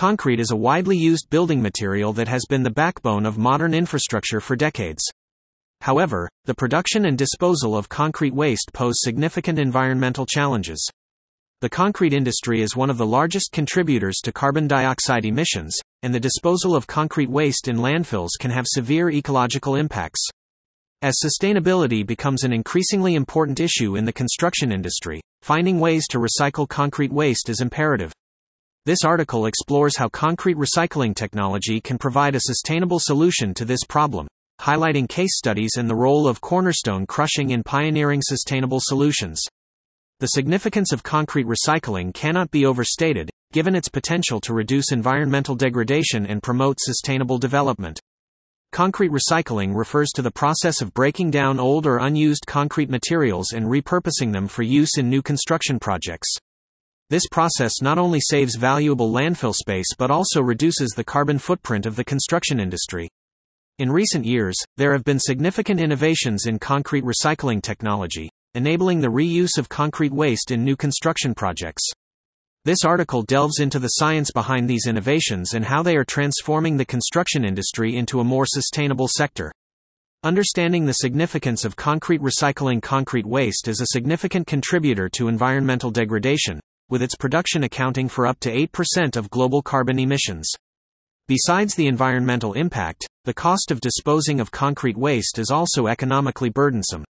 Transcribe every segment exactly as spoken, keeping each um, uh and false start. Concrete is a widely used building material that has been the backbone of modern infrastructure for decades. However, the production and disposal of concrete waste pose significant environmental challenges. The concrete industry is one of the largest contributors to carbon dioxide emissions, and the disposal of concrete waste in landfills can have severe ecological impacts. As sustainability becomes an increasingly important issue in the construction industry, finding ways to recycle concrete waste is imperative. This article explores how concrete recycling technology can provide a sustainable solution to this problem, highlighting case studies and the role of Cornerstone Crushing in pioneering sustainable solutions. The significance of concrete recycling cannot be overstated, given its potential to reduce environmental degradation and promote sustainable development. Concrete recycling refers to the process of breaking down old or unused concrete materials and repurposing them for use in new construction projects. This process not only saves valuable landfill space but also reduces the carbon footprint of the construction industry. In recent years, there have been significant innovations in concrete recycling technology, enabling the reuse of concrete waste in new construction projects. This article delves into the science behind these innovations and how they are transforming the construction industry into a more sustainable sector. Understanding the significance of concrete recycling. Concrete waste is a significant contributor to environmental degradation, with its production accounting for up to eight percent of global carbon emissions. Besides the environmental impact, the cost of disposing of concrete waste is also economically burdensome.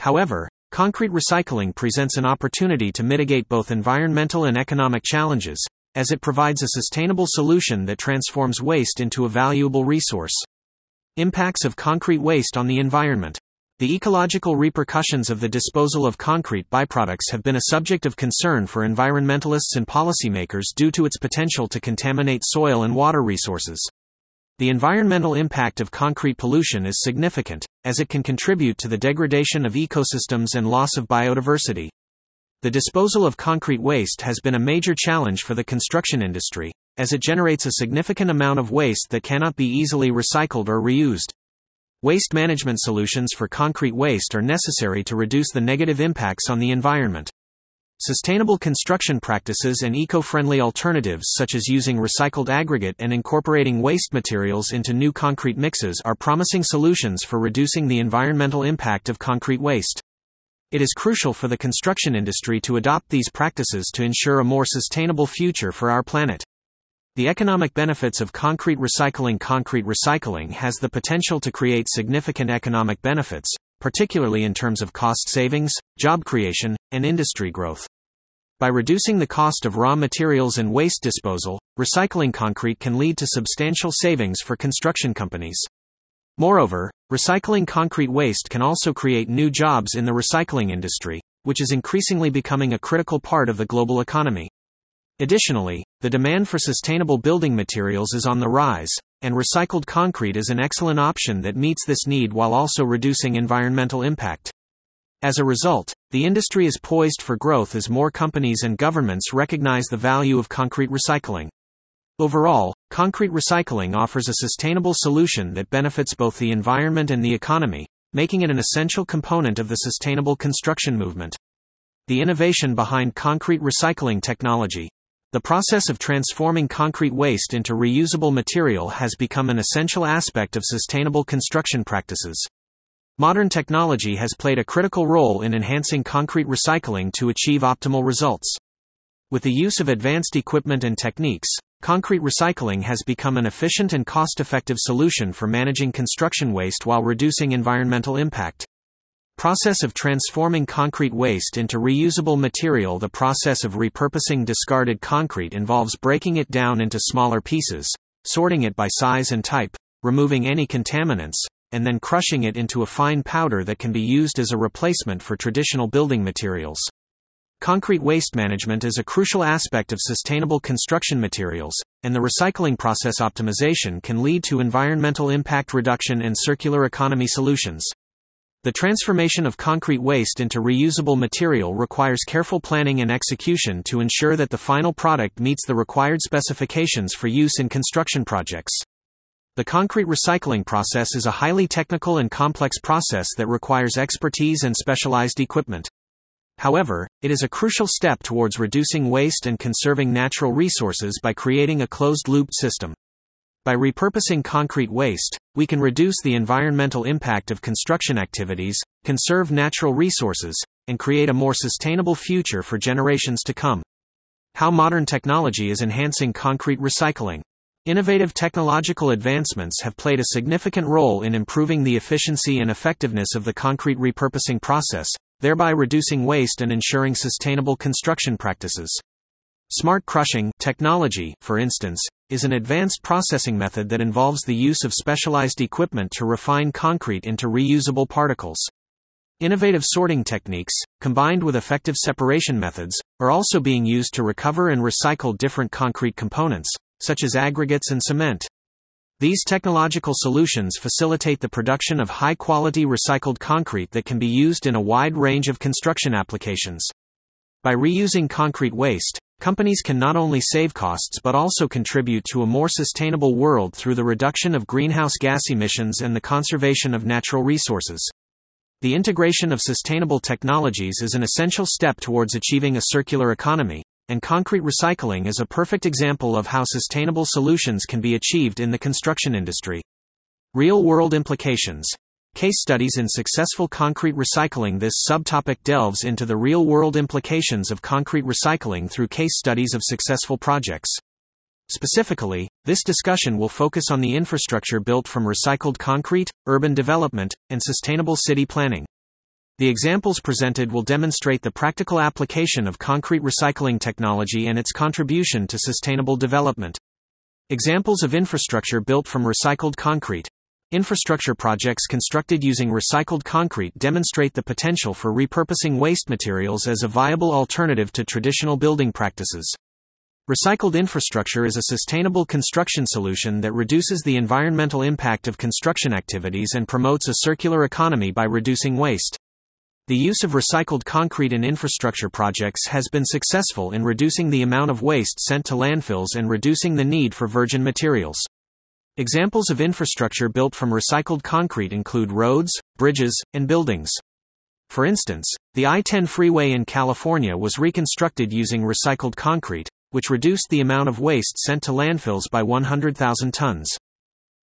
However, concrete recycling presents an opportunity to mitigate both environmental and economic challenges, as it provides a sustainable solution that transforms waste into a valuable resource. Impacts of concrete waste on the environment. The ecological repercussions of the disposal of concrete byproducts have been a subject of concern for environmentalists and policymakers due to its potential to contaminate soil and water resources. The environmental impact of concrete pollution is significant, as it can contribute to the degradation of ecosystems and loss of biodiversity. The disposal of concrete waste has been a major challenge for the construction industry, as it generates a significant amount of waste that cannot be easily recycled or reused. Waste management solutions for concrete waste are necessary to reduce the negative impacts on the environment. Sustainable construction practices and eco-friendly alternatives such as using recycled aggregate and incorporating waste materials into new concrete mixes are promising solutions for reducing the environmental impact of concrete waste. It is crucial for the construction industry to adopt these practices to ensure a more sustainable future for our planet. The economic benefits of concrete recycling. Concrete recycling has the potential to create significant economic benefits, particularly in terms of cost savings, job creation, and industry growth. By reducing the cost of raw materials and waste disposal, recycling concrete can lead to substantial savings for construction companies. Moreover, recycling concrete waste can also create new jobs in the recycling industry, which is increasingly becoming a critical part of the global economy. Additionally, the demand for sustainable building materials is on the rise, and recycled concrete is an excellent option that meets this need while also reducing environmental impact. As a result, the industry is poised for growth as more companies and governments recognize the value of concrete recycling. Overall, concrete recycling offers a sustainable solution that benefits both the environment and the economy, making it an essential component of the sustainable construction movement. The innovation behind concrete recycling technology. The process of transforming concrete waste into reusable material has become an essential aspect of sustainable construction practices. Modern technology has played a critical role in enhancing concrete recycling to achieve optimal results. With the use of advanced equipment and techniques, concrete recycling has become an efficient and cost-effective solution for managing construction waste while reducing environmental impact. Process of transforming concrete waste into reusable material. The process of repurposing discarded concrete involves breaking it down into smaller pieces, sorting it by size and type, removing any contaminants, and then crushing it into a fine powder that can be used as a replacement for traditional building materials. Concrete waste management is a crucial aspect of sustainable construction materials, and the recycling process optimization can lead to environmental impact reduction and circular economy solutions. The transformation of concrete waste into reusable material requires careful planning and execution to ensure that the final product meets the required specifications for use in construction projects. The concrete recycling process is a highly technical and complex process that requires expertise and specialized equipment. However, it is a crucial step towards reducing waste and conserving natural resources by creating a closed-loop system. By repurposing concrete waste, we can reduce the environmental impact of construction activities, conserve natural resources, and create a more sustainable future for generations to come. How modern technology is enhancing concrete recycling. Innovative technological advancements have played a significant role in improving the efficiency and effectiveness of the concrete repurposing process, thereby reducing waste and ensuring sustainable construction practices. Smart crushing technology, for instance, is an advanced processing method that involves the use of specialized equipment to refine concrete into reusable particles. Innovative sorting techniques, combined with effective separation methods, are also being used to recover and recycle different concrete components, such as aggregates and cement. These technological solutions facilitate the production of high-quality recycled concrete that can be used in a wide range of construction applications. By reusing concrete waste, companies can not only save costs but also contribute to a more sustainable world through the reduction of greenhouse gas emissions and the conservation of natural resources. The integration of sustainable technologies is an essential step towards achieving a circular economy, and concrete recycling is a perfect example of how sustainable solutions can be achieved in the construction industry. Real-world implications. Case studies in successful concrete recycling. This subtopic delves into the real-world implications of concrete recycling through case studies of successful projects. Specifically, this discussion will focus on the infrastructure built from recycled concrete, urban development, and sustainable city planning. The examples presented will demonstrate the practical application of concrete recycling technology and its contribution to sustainable development. Examples of infrastructure built from recycled concrete. Infrastructure projects constructed using recycled concrete demonstrate the potential for repurposing waste materials as a viable alternative to traditional building practices. Recycled infrastructure is a sustainable construction solution that reduces the environmental impact of construction activities and promotes a circular economy by reducing waste. The use of recycled concrete in infrastructure projects has been successful in reducing the amount of waste sent to landfills and reducing the need for virgin materials. Examples of infrastructure built from recycled concrete include roads, bridges, and buildings. For instance, the I ten freeway in California was reconstructed using recycled concrete, which reduced the amount of waste sent to landfills by one hundred thousand tons.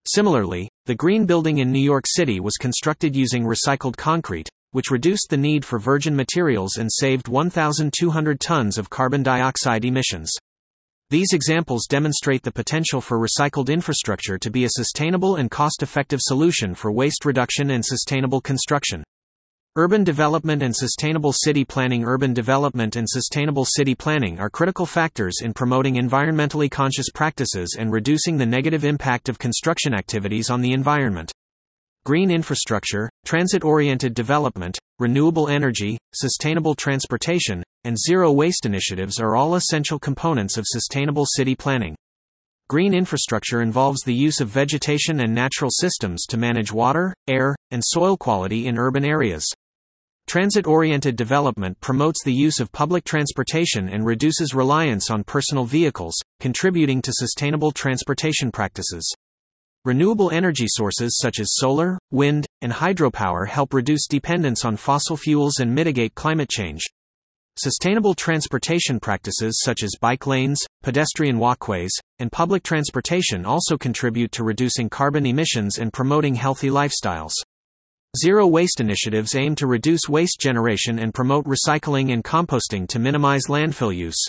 Similarly, the Green Building in New York City was constructed using recycled concrete, which reduced the need for virgin materials and saved one thousand two hundred tons of carbon dioxide emissions. These examples demonstrate the potential for recycled infrastructure to be a sustainable and cost-effective solution for waste reduction and sustainable construction. Urban development and sustainable city planning. Urban development and sustainable city planning are critical factors in promoting environmentally conscious practices and reducing the negative impact of construction activities on the environment. Green infrastructure, transit-oriented development, renewable energy, sustainable transportation, and zero-waste initiatives are all essential components of sustainable city planning. Green infrastructure involves the use of vegetation and natural systems to manage water, air, and soil quality in urban areas. Transit-oriented development promotes the use of public transportation and reduces reliance on personal vehicles, contributing to sustainable transportation practices. Renewable energy sources such as solar, wind, and hydropower help reduce dependence on fossil fuels and mitigate climate change. Sustainable transportation practices such as bike lanes, pedestrian walkways, and public transportation also contribute to reducing carbon emissions and promoting healthy lifestyles. Zero-waste initiatives aim to reduce waste generation and promote recycling and composting to minimize landfill use.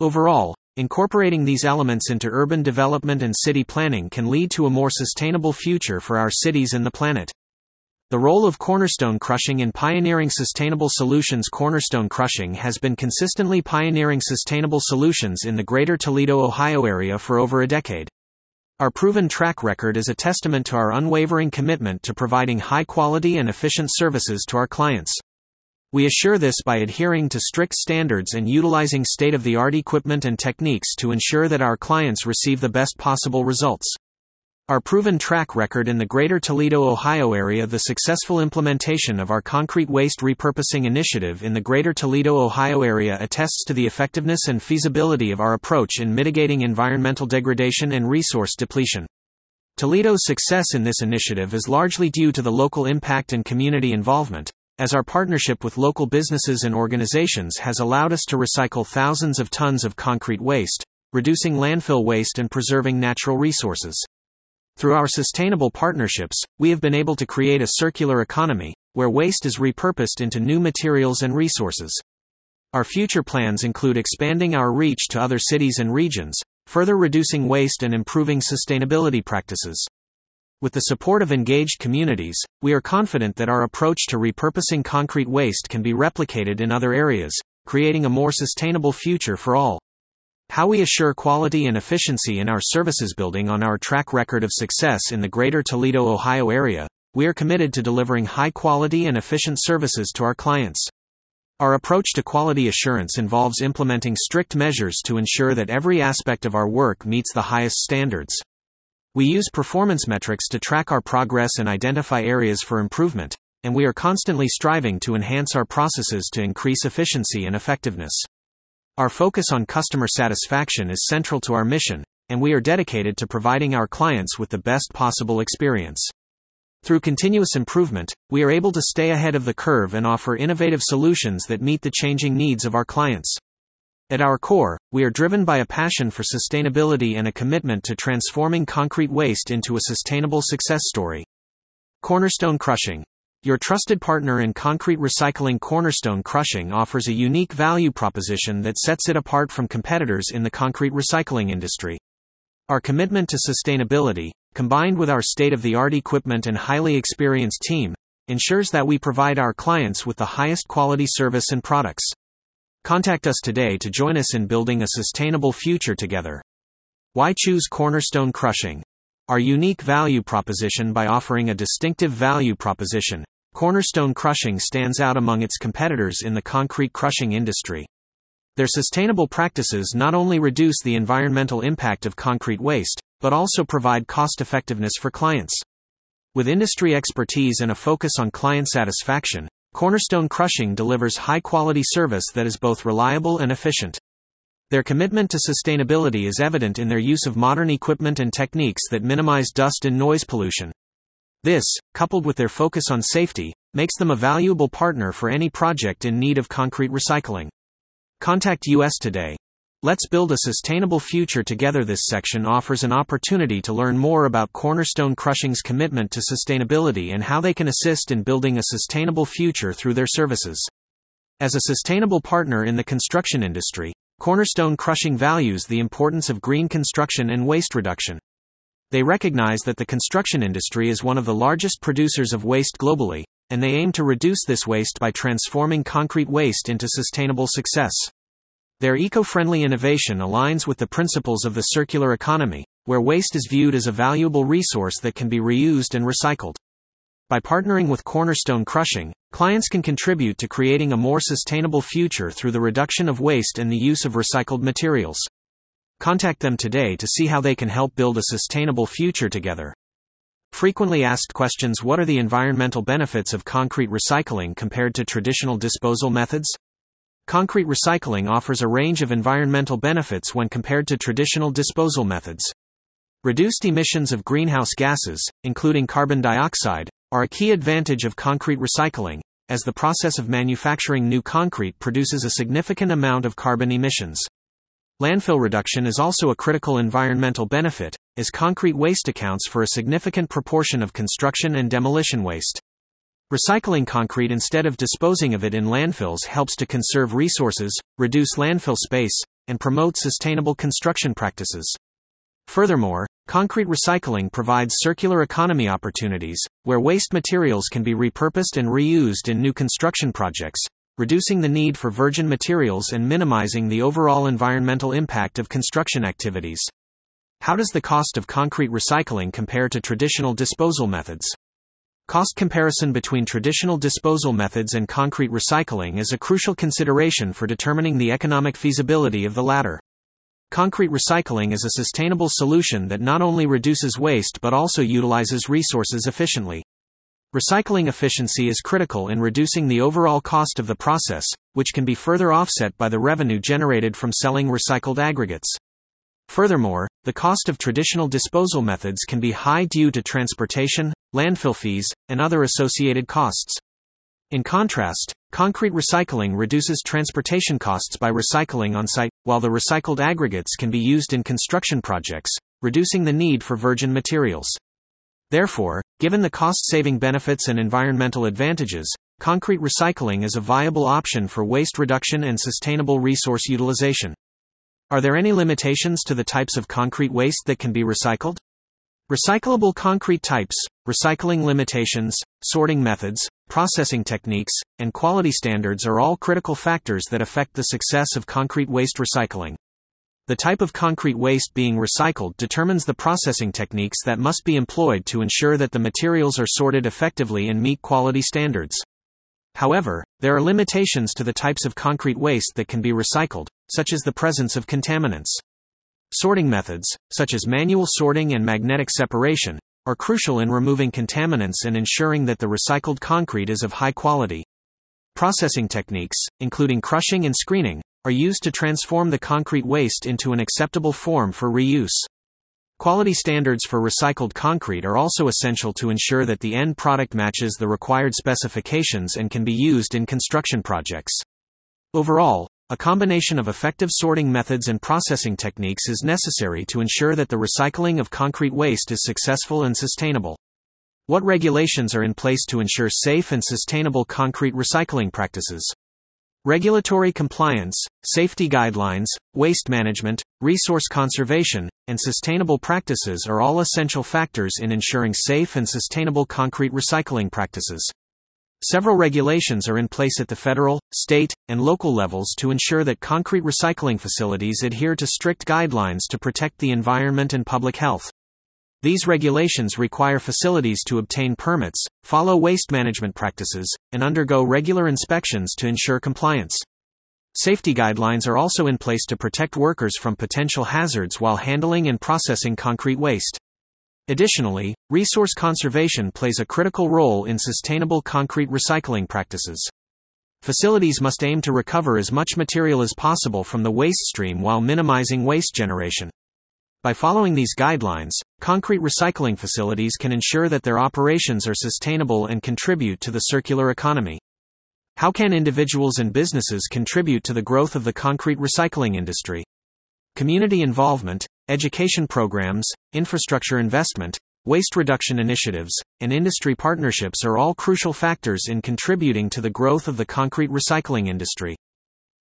Overall, incorporating these elements into urban development and city planning can lead to a more sustainable future for our cities and the planet. The role of Cornerstone Crushing in pioneering sustainable solutions. Cornerstone Crushing has been consistently pioneering sustainable solutions in the Greater Toledo, Ohio area for over a decade. Our proven track record is a testament to our unwavering commitment to providing high-quality and efficient services to our clients. We assure this by adhering to strict standards and utilizing state-of-the-art equipment and techniques to ensure that our clients receive the best possible results. Our proven track record in the Greater Toledo, Ohio area. The successful implementation of our concrete waste repurposing initiative in the Greater Toledo, Ohio area attests to the effectiveness and feasibility of our approach in mitigating environmental degradation and resource depletion. Toledo's success in this initiative is largely due to the local impact and community involvement, as our partnership with local businesses and organizations has allowed us to recycle thousands of tons of concrete waste, reducing landfill waste and preserving natural resources. Through our sustainable partnerships, we have been able to create a circular economy, where waste is repurposed into new materials and resources. Our future plans include expanding our reach to other cities and regions, further reducing waste and improving sustainability practices. With the support of engaged communities, we are confident that our approach to repurposing concrete waste can be replicated in other areas, creating a more sustainable future for all. How we assure quality and efficiency in our services. Building on our track record of success in the Greater Toledo, Ohio area, we are committed to delivering high quality and efficient services to our clients. Our approach to quality assurance involves implementing strict measures to ensure that every aspect of our work meets the highest standards. We use performance metrics to track our progress and identify areas for improvement, and we are constantly striving to enhance our processes to increase efficiency and effectiveness. Our focus on customer satisfaction is central to our mission, and we are dedicated to providing our clients with the best possible experience. Through continuous improvement, we are able to stay ahead of the curve and offer innovative solutions that meet the changing needs of our clients. At our core, we are driven by a passion for sustainability and a commitment to transforming concrete waste into a sustainable success story. Cornerstone Crushing. Your trusted partner in concrete recycling. Cornerstone Crushing offers a unique value proposition that sets it apart from competitors in the concrete recycling industry. Our commitment to sustainability, combined with our state-of-the-art equipment and highly experienced team, ensures that we provide our clients with the highest quality service and products. Contact us today to join us in building a sustainable future together. Why choose Cornerstone Crushing? Our unique value proposition. By offering a distinctive value proposition, Cornerstone Crushing stands out among its competitors in the concrete crushing industry. Their sustainable practices not only reduce the environmental impact of concrete waste, but also provide cost-effectiveness for clients. With industry expertise and a focus on client satisfaction, Cornerstone Crushing delivers high-quality service that is both reliable and efficient. Their commitment to sustainability is evident in their use of modern equipment and techniques that minimize dust and noise pollution. This, coupled with their focus on safety, makes them a valuable partner for any project in need of concrete recycling. Contact us today. Let's build a sustainable future together. This section offers an opportunity to learn more about Cornerstone Crushing's commitment to sustainability and how they can assist in building a sustainable future through their services. As a sustainable partner in the construction industry, Cornerstone Crushing values the importance of green construction and waste reduction. They recognize that the construction industry is one of the largest producers of waste globally, and they aim to reduce this waste by transforming concrete waste into sustainable success. Their eco-friendly innovation aligns with the principles of the circular economy, where waste is viewed as a valuable resource that can be reused and recycled. By partnering with Cornerstone Crushing, clients can contribute to creating a more sustainable future through the reduction of waste and the use of recycled materials. Contact them today to see how they can help build a sustainable future together. Frequently asked questions. What are the environmental benefits of concrete recycling compared to traditional disposal methods? Concrete recycling offers a range of environmental benefits when compared to traditional disposal methods. Reduced emissions of greenhouse gases, including carbon dioxide, are a key advantage of concrete recycling, as the process of manufacturing new concrete produces a significant amount of carbon emissions. Landfill reduction is also a critical environmental benefit, as concrete waste accounts for a significant proportion of construction and demolition waste. Recycling concrete instead of disposing of it in landfills helps to conserve resources, reduce landfill space, and promote sustainable construction practices. Furthermore, concrete recycling provides circular economy opportunities, where waste materials can be repurposed and reused in new construction projects, reducing the need for virgin materials and minimizing the overall environmental impact of construction activities. How does the cost of concrete recycling compare to traditional disposal methods? Cost comparison between traditional disposal methods and concrete recycling is a crucial consideration for determining the economic feasibility of the latter. Concrete recycling is a sustainable solution that not only reduces waste but also utilizes resources efficiently. Recycling efficiency is critical in reducing the overall cost of the process, which can be further offset by the revenue generated from selling recycled aggregates. Furthermore, the cost of traditional disposal methods can be high due to transportation, landfill fees, and other associated costs. In contrast, concrete recycling reduces transportation costs by recycling on-site, while the recycled aggregates can be used in construction projects, reducing the need for virgin materials. Therefore, given the cost-saving benefits and environmental advantages, concrete recycling is a viable option for waste reduction and sustainable resource utilization. Are there any limitations to the types of concrete waste that can be recycled? Recyclable concrete types, recycling limitations, sorting methods, processing techniques, and quality standards are all critical factors that affect the success of concrete waste recycling. The type of concrete waste being recycled determines the processing techniques that must be employed to ensure that the materials are sorted effectively and meet quality standards. However, there are limitations to the types of concrete waste that can be recycled, such as the presence of contaminants. Sorting methods, such as manual sorting and magnetic separation, are crucial in removing contaminants and ensuring that the recycled concrete is of high quality. Processing techniques, including crushing and screening, are used to transform the concrete waste into an acceptable form for reuse. Quality standards for recycled concrete are also essential to ensure that the end product matches the required specifications and can be used in construction projects. Overall, a combination of effective sorting methods and processing techniques is necessary to ensure that the recycling of concrete waste is successful and sustainable. What regulations are in place to ensure safe and sustainable concrete recycling practices? Regulatory compliance, safety guidelines, waste management, resource conservation, and sustainable practices are all essential factors in ensuring safe and sustainable concrete recycling practices. Several regulations are in place at the federal, state, and local levels to ensure that concrete recycling facilities adhere to strict guidelines to protect the environment and public health. These regulations require facilities to obtain permits, follow waste management practices, and undergo regular inspections to ensure compliance. Safety guidelines are also in place to protect workers from potential hazards while handling and processing concrete waste. Additionally, resource conservation plays a critical role in sustainable concrete recycling practices. Facilities must aim to recover as much material as possible from the waste stream while minimizing waste generation. By following these guidelines, concrete recycling facilities can ensure that their operations are sustainable and contribute to the circular economy. How can individuals and businesses contribute to the growth of the concrete recycling industry? Community involvement, education programs, infrastructure investment, waste reduction initiatives, and industry partnerships are all crucial factors in contributing to the growth of the concrete recycling industry.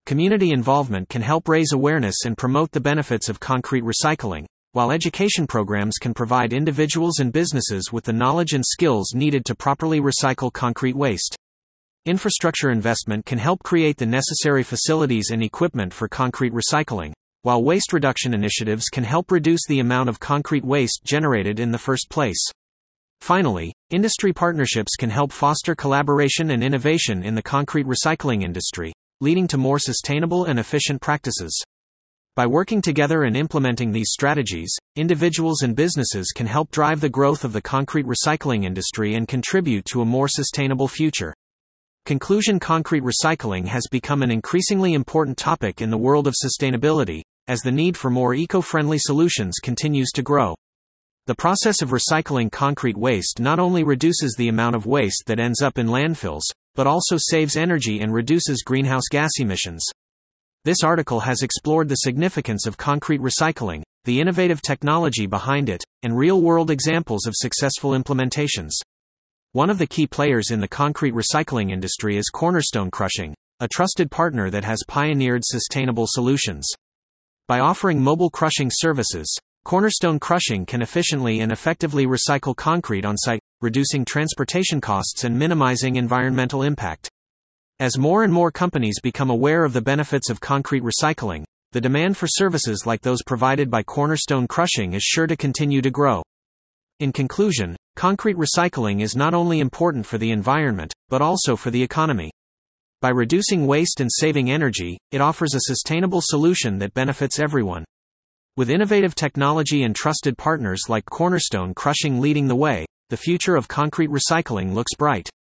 Community involvement can help raise awareness and promote the benefits of concrete recycling, while education programs can provide individuals and businesses with the knowledge and skills needed to properly recycle concrete waste. Infrastructure investment can help create the necessary facilities and equipment for concrete recycling, while waste reduction initiatives can help reduce the amount of concrete waste generated in the first place. Finally, industry partnerships can help foster collaboration and innovation in the concrete recycling industry, leading to more sustainable and efficient practices. By working together and implementing these strategies, individuals and businesses can help drive the growth of the concrete recycling industry and contribute to a more sustainable future. Conclusion: Concrete recycling has become an increasingly important topic in the world of sustainability, as the need for more eco-friendly solutions continues to grow. The process of recycling concrete waste not only reduces the amount of waste that ends up in landfills, but also saves energy and reduces greenhouse gas emissions. This article has explored the significance of concrete recycling, the innovative technology behind it, and real-world examples of successful implementations. One of the key players in the concrete recycling industry is Cornerstone Crushing, a trusted partner that has pioneered sustainable solutions. By offering mobile crushing services, Cornerstone Crushing can efficiently and effectively recycle concrete on site, reducing transportation costs and minimizing environmental impact. As more and more companies become aware of the benefits of concrete recycling, the demand for services like those provided by Cornerstone Crushing is sure to continue to grow. In conclusion, concrete recycling is not only important for the environment, but also for the economy. By reducing waste and saving energy, it offers a sustainable solution that benefits everyone. With innovative technology and trusted partners like Cornerstone Crushing leading the way, the future of concrete recycling looks bright.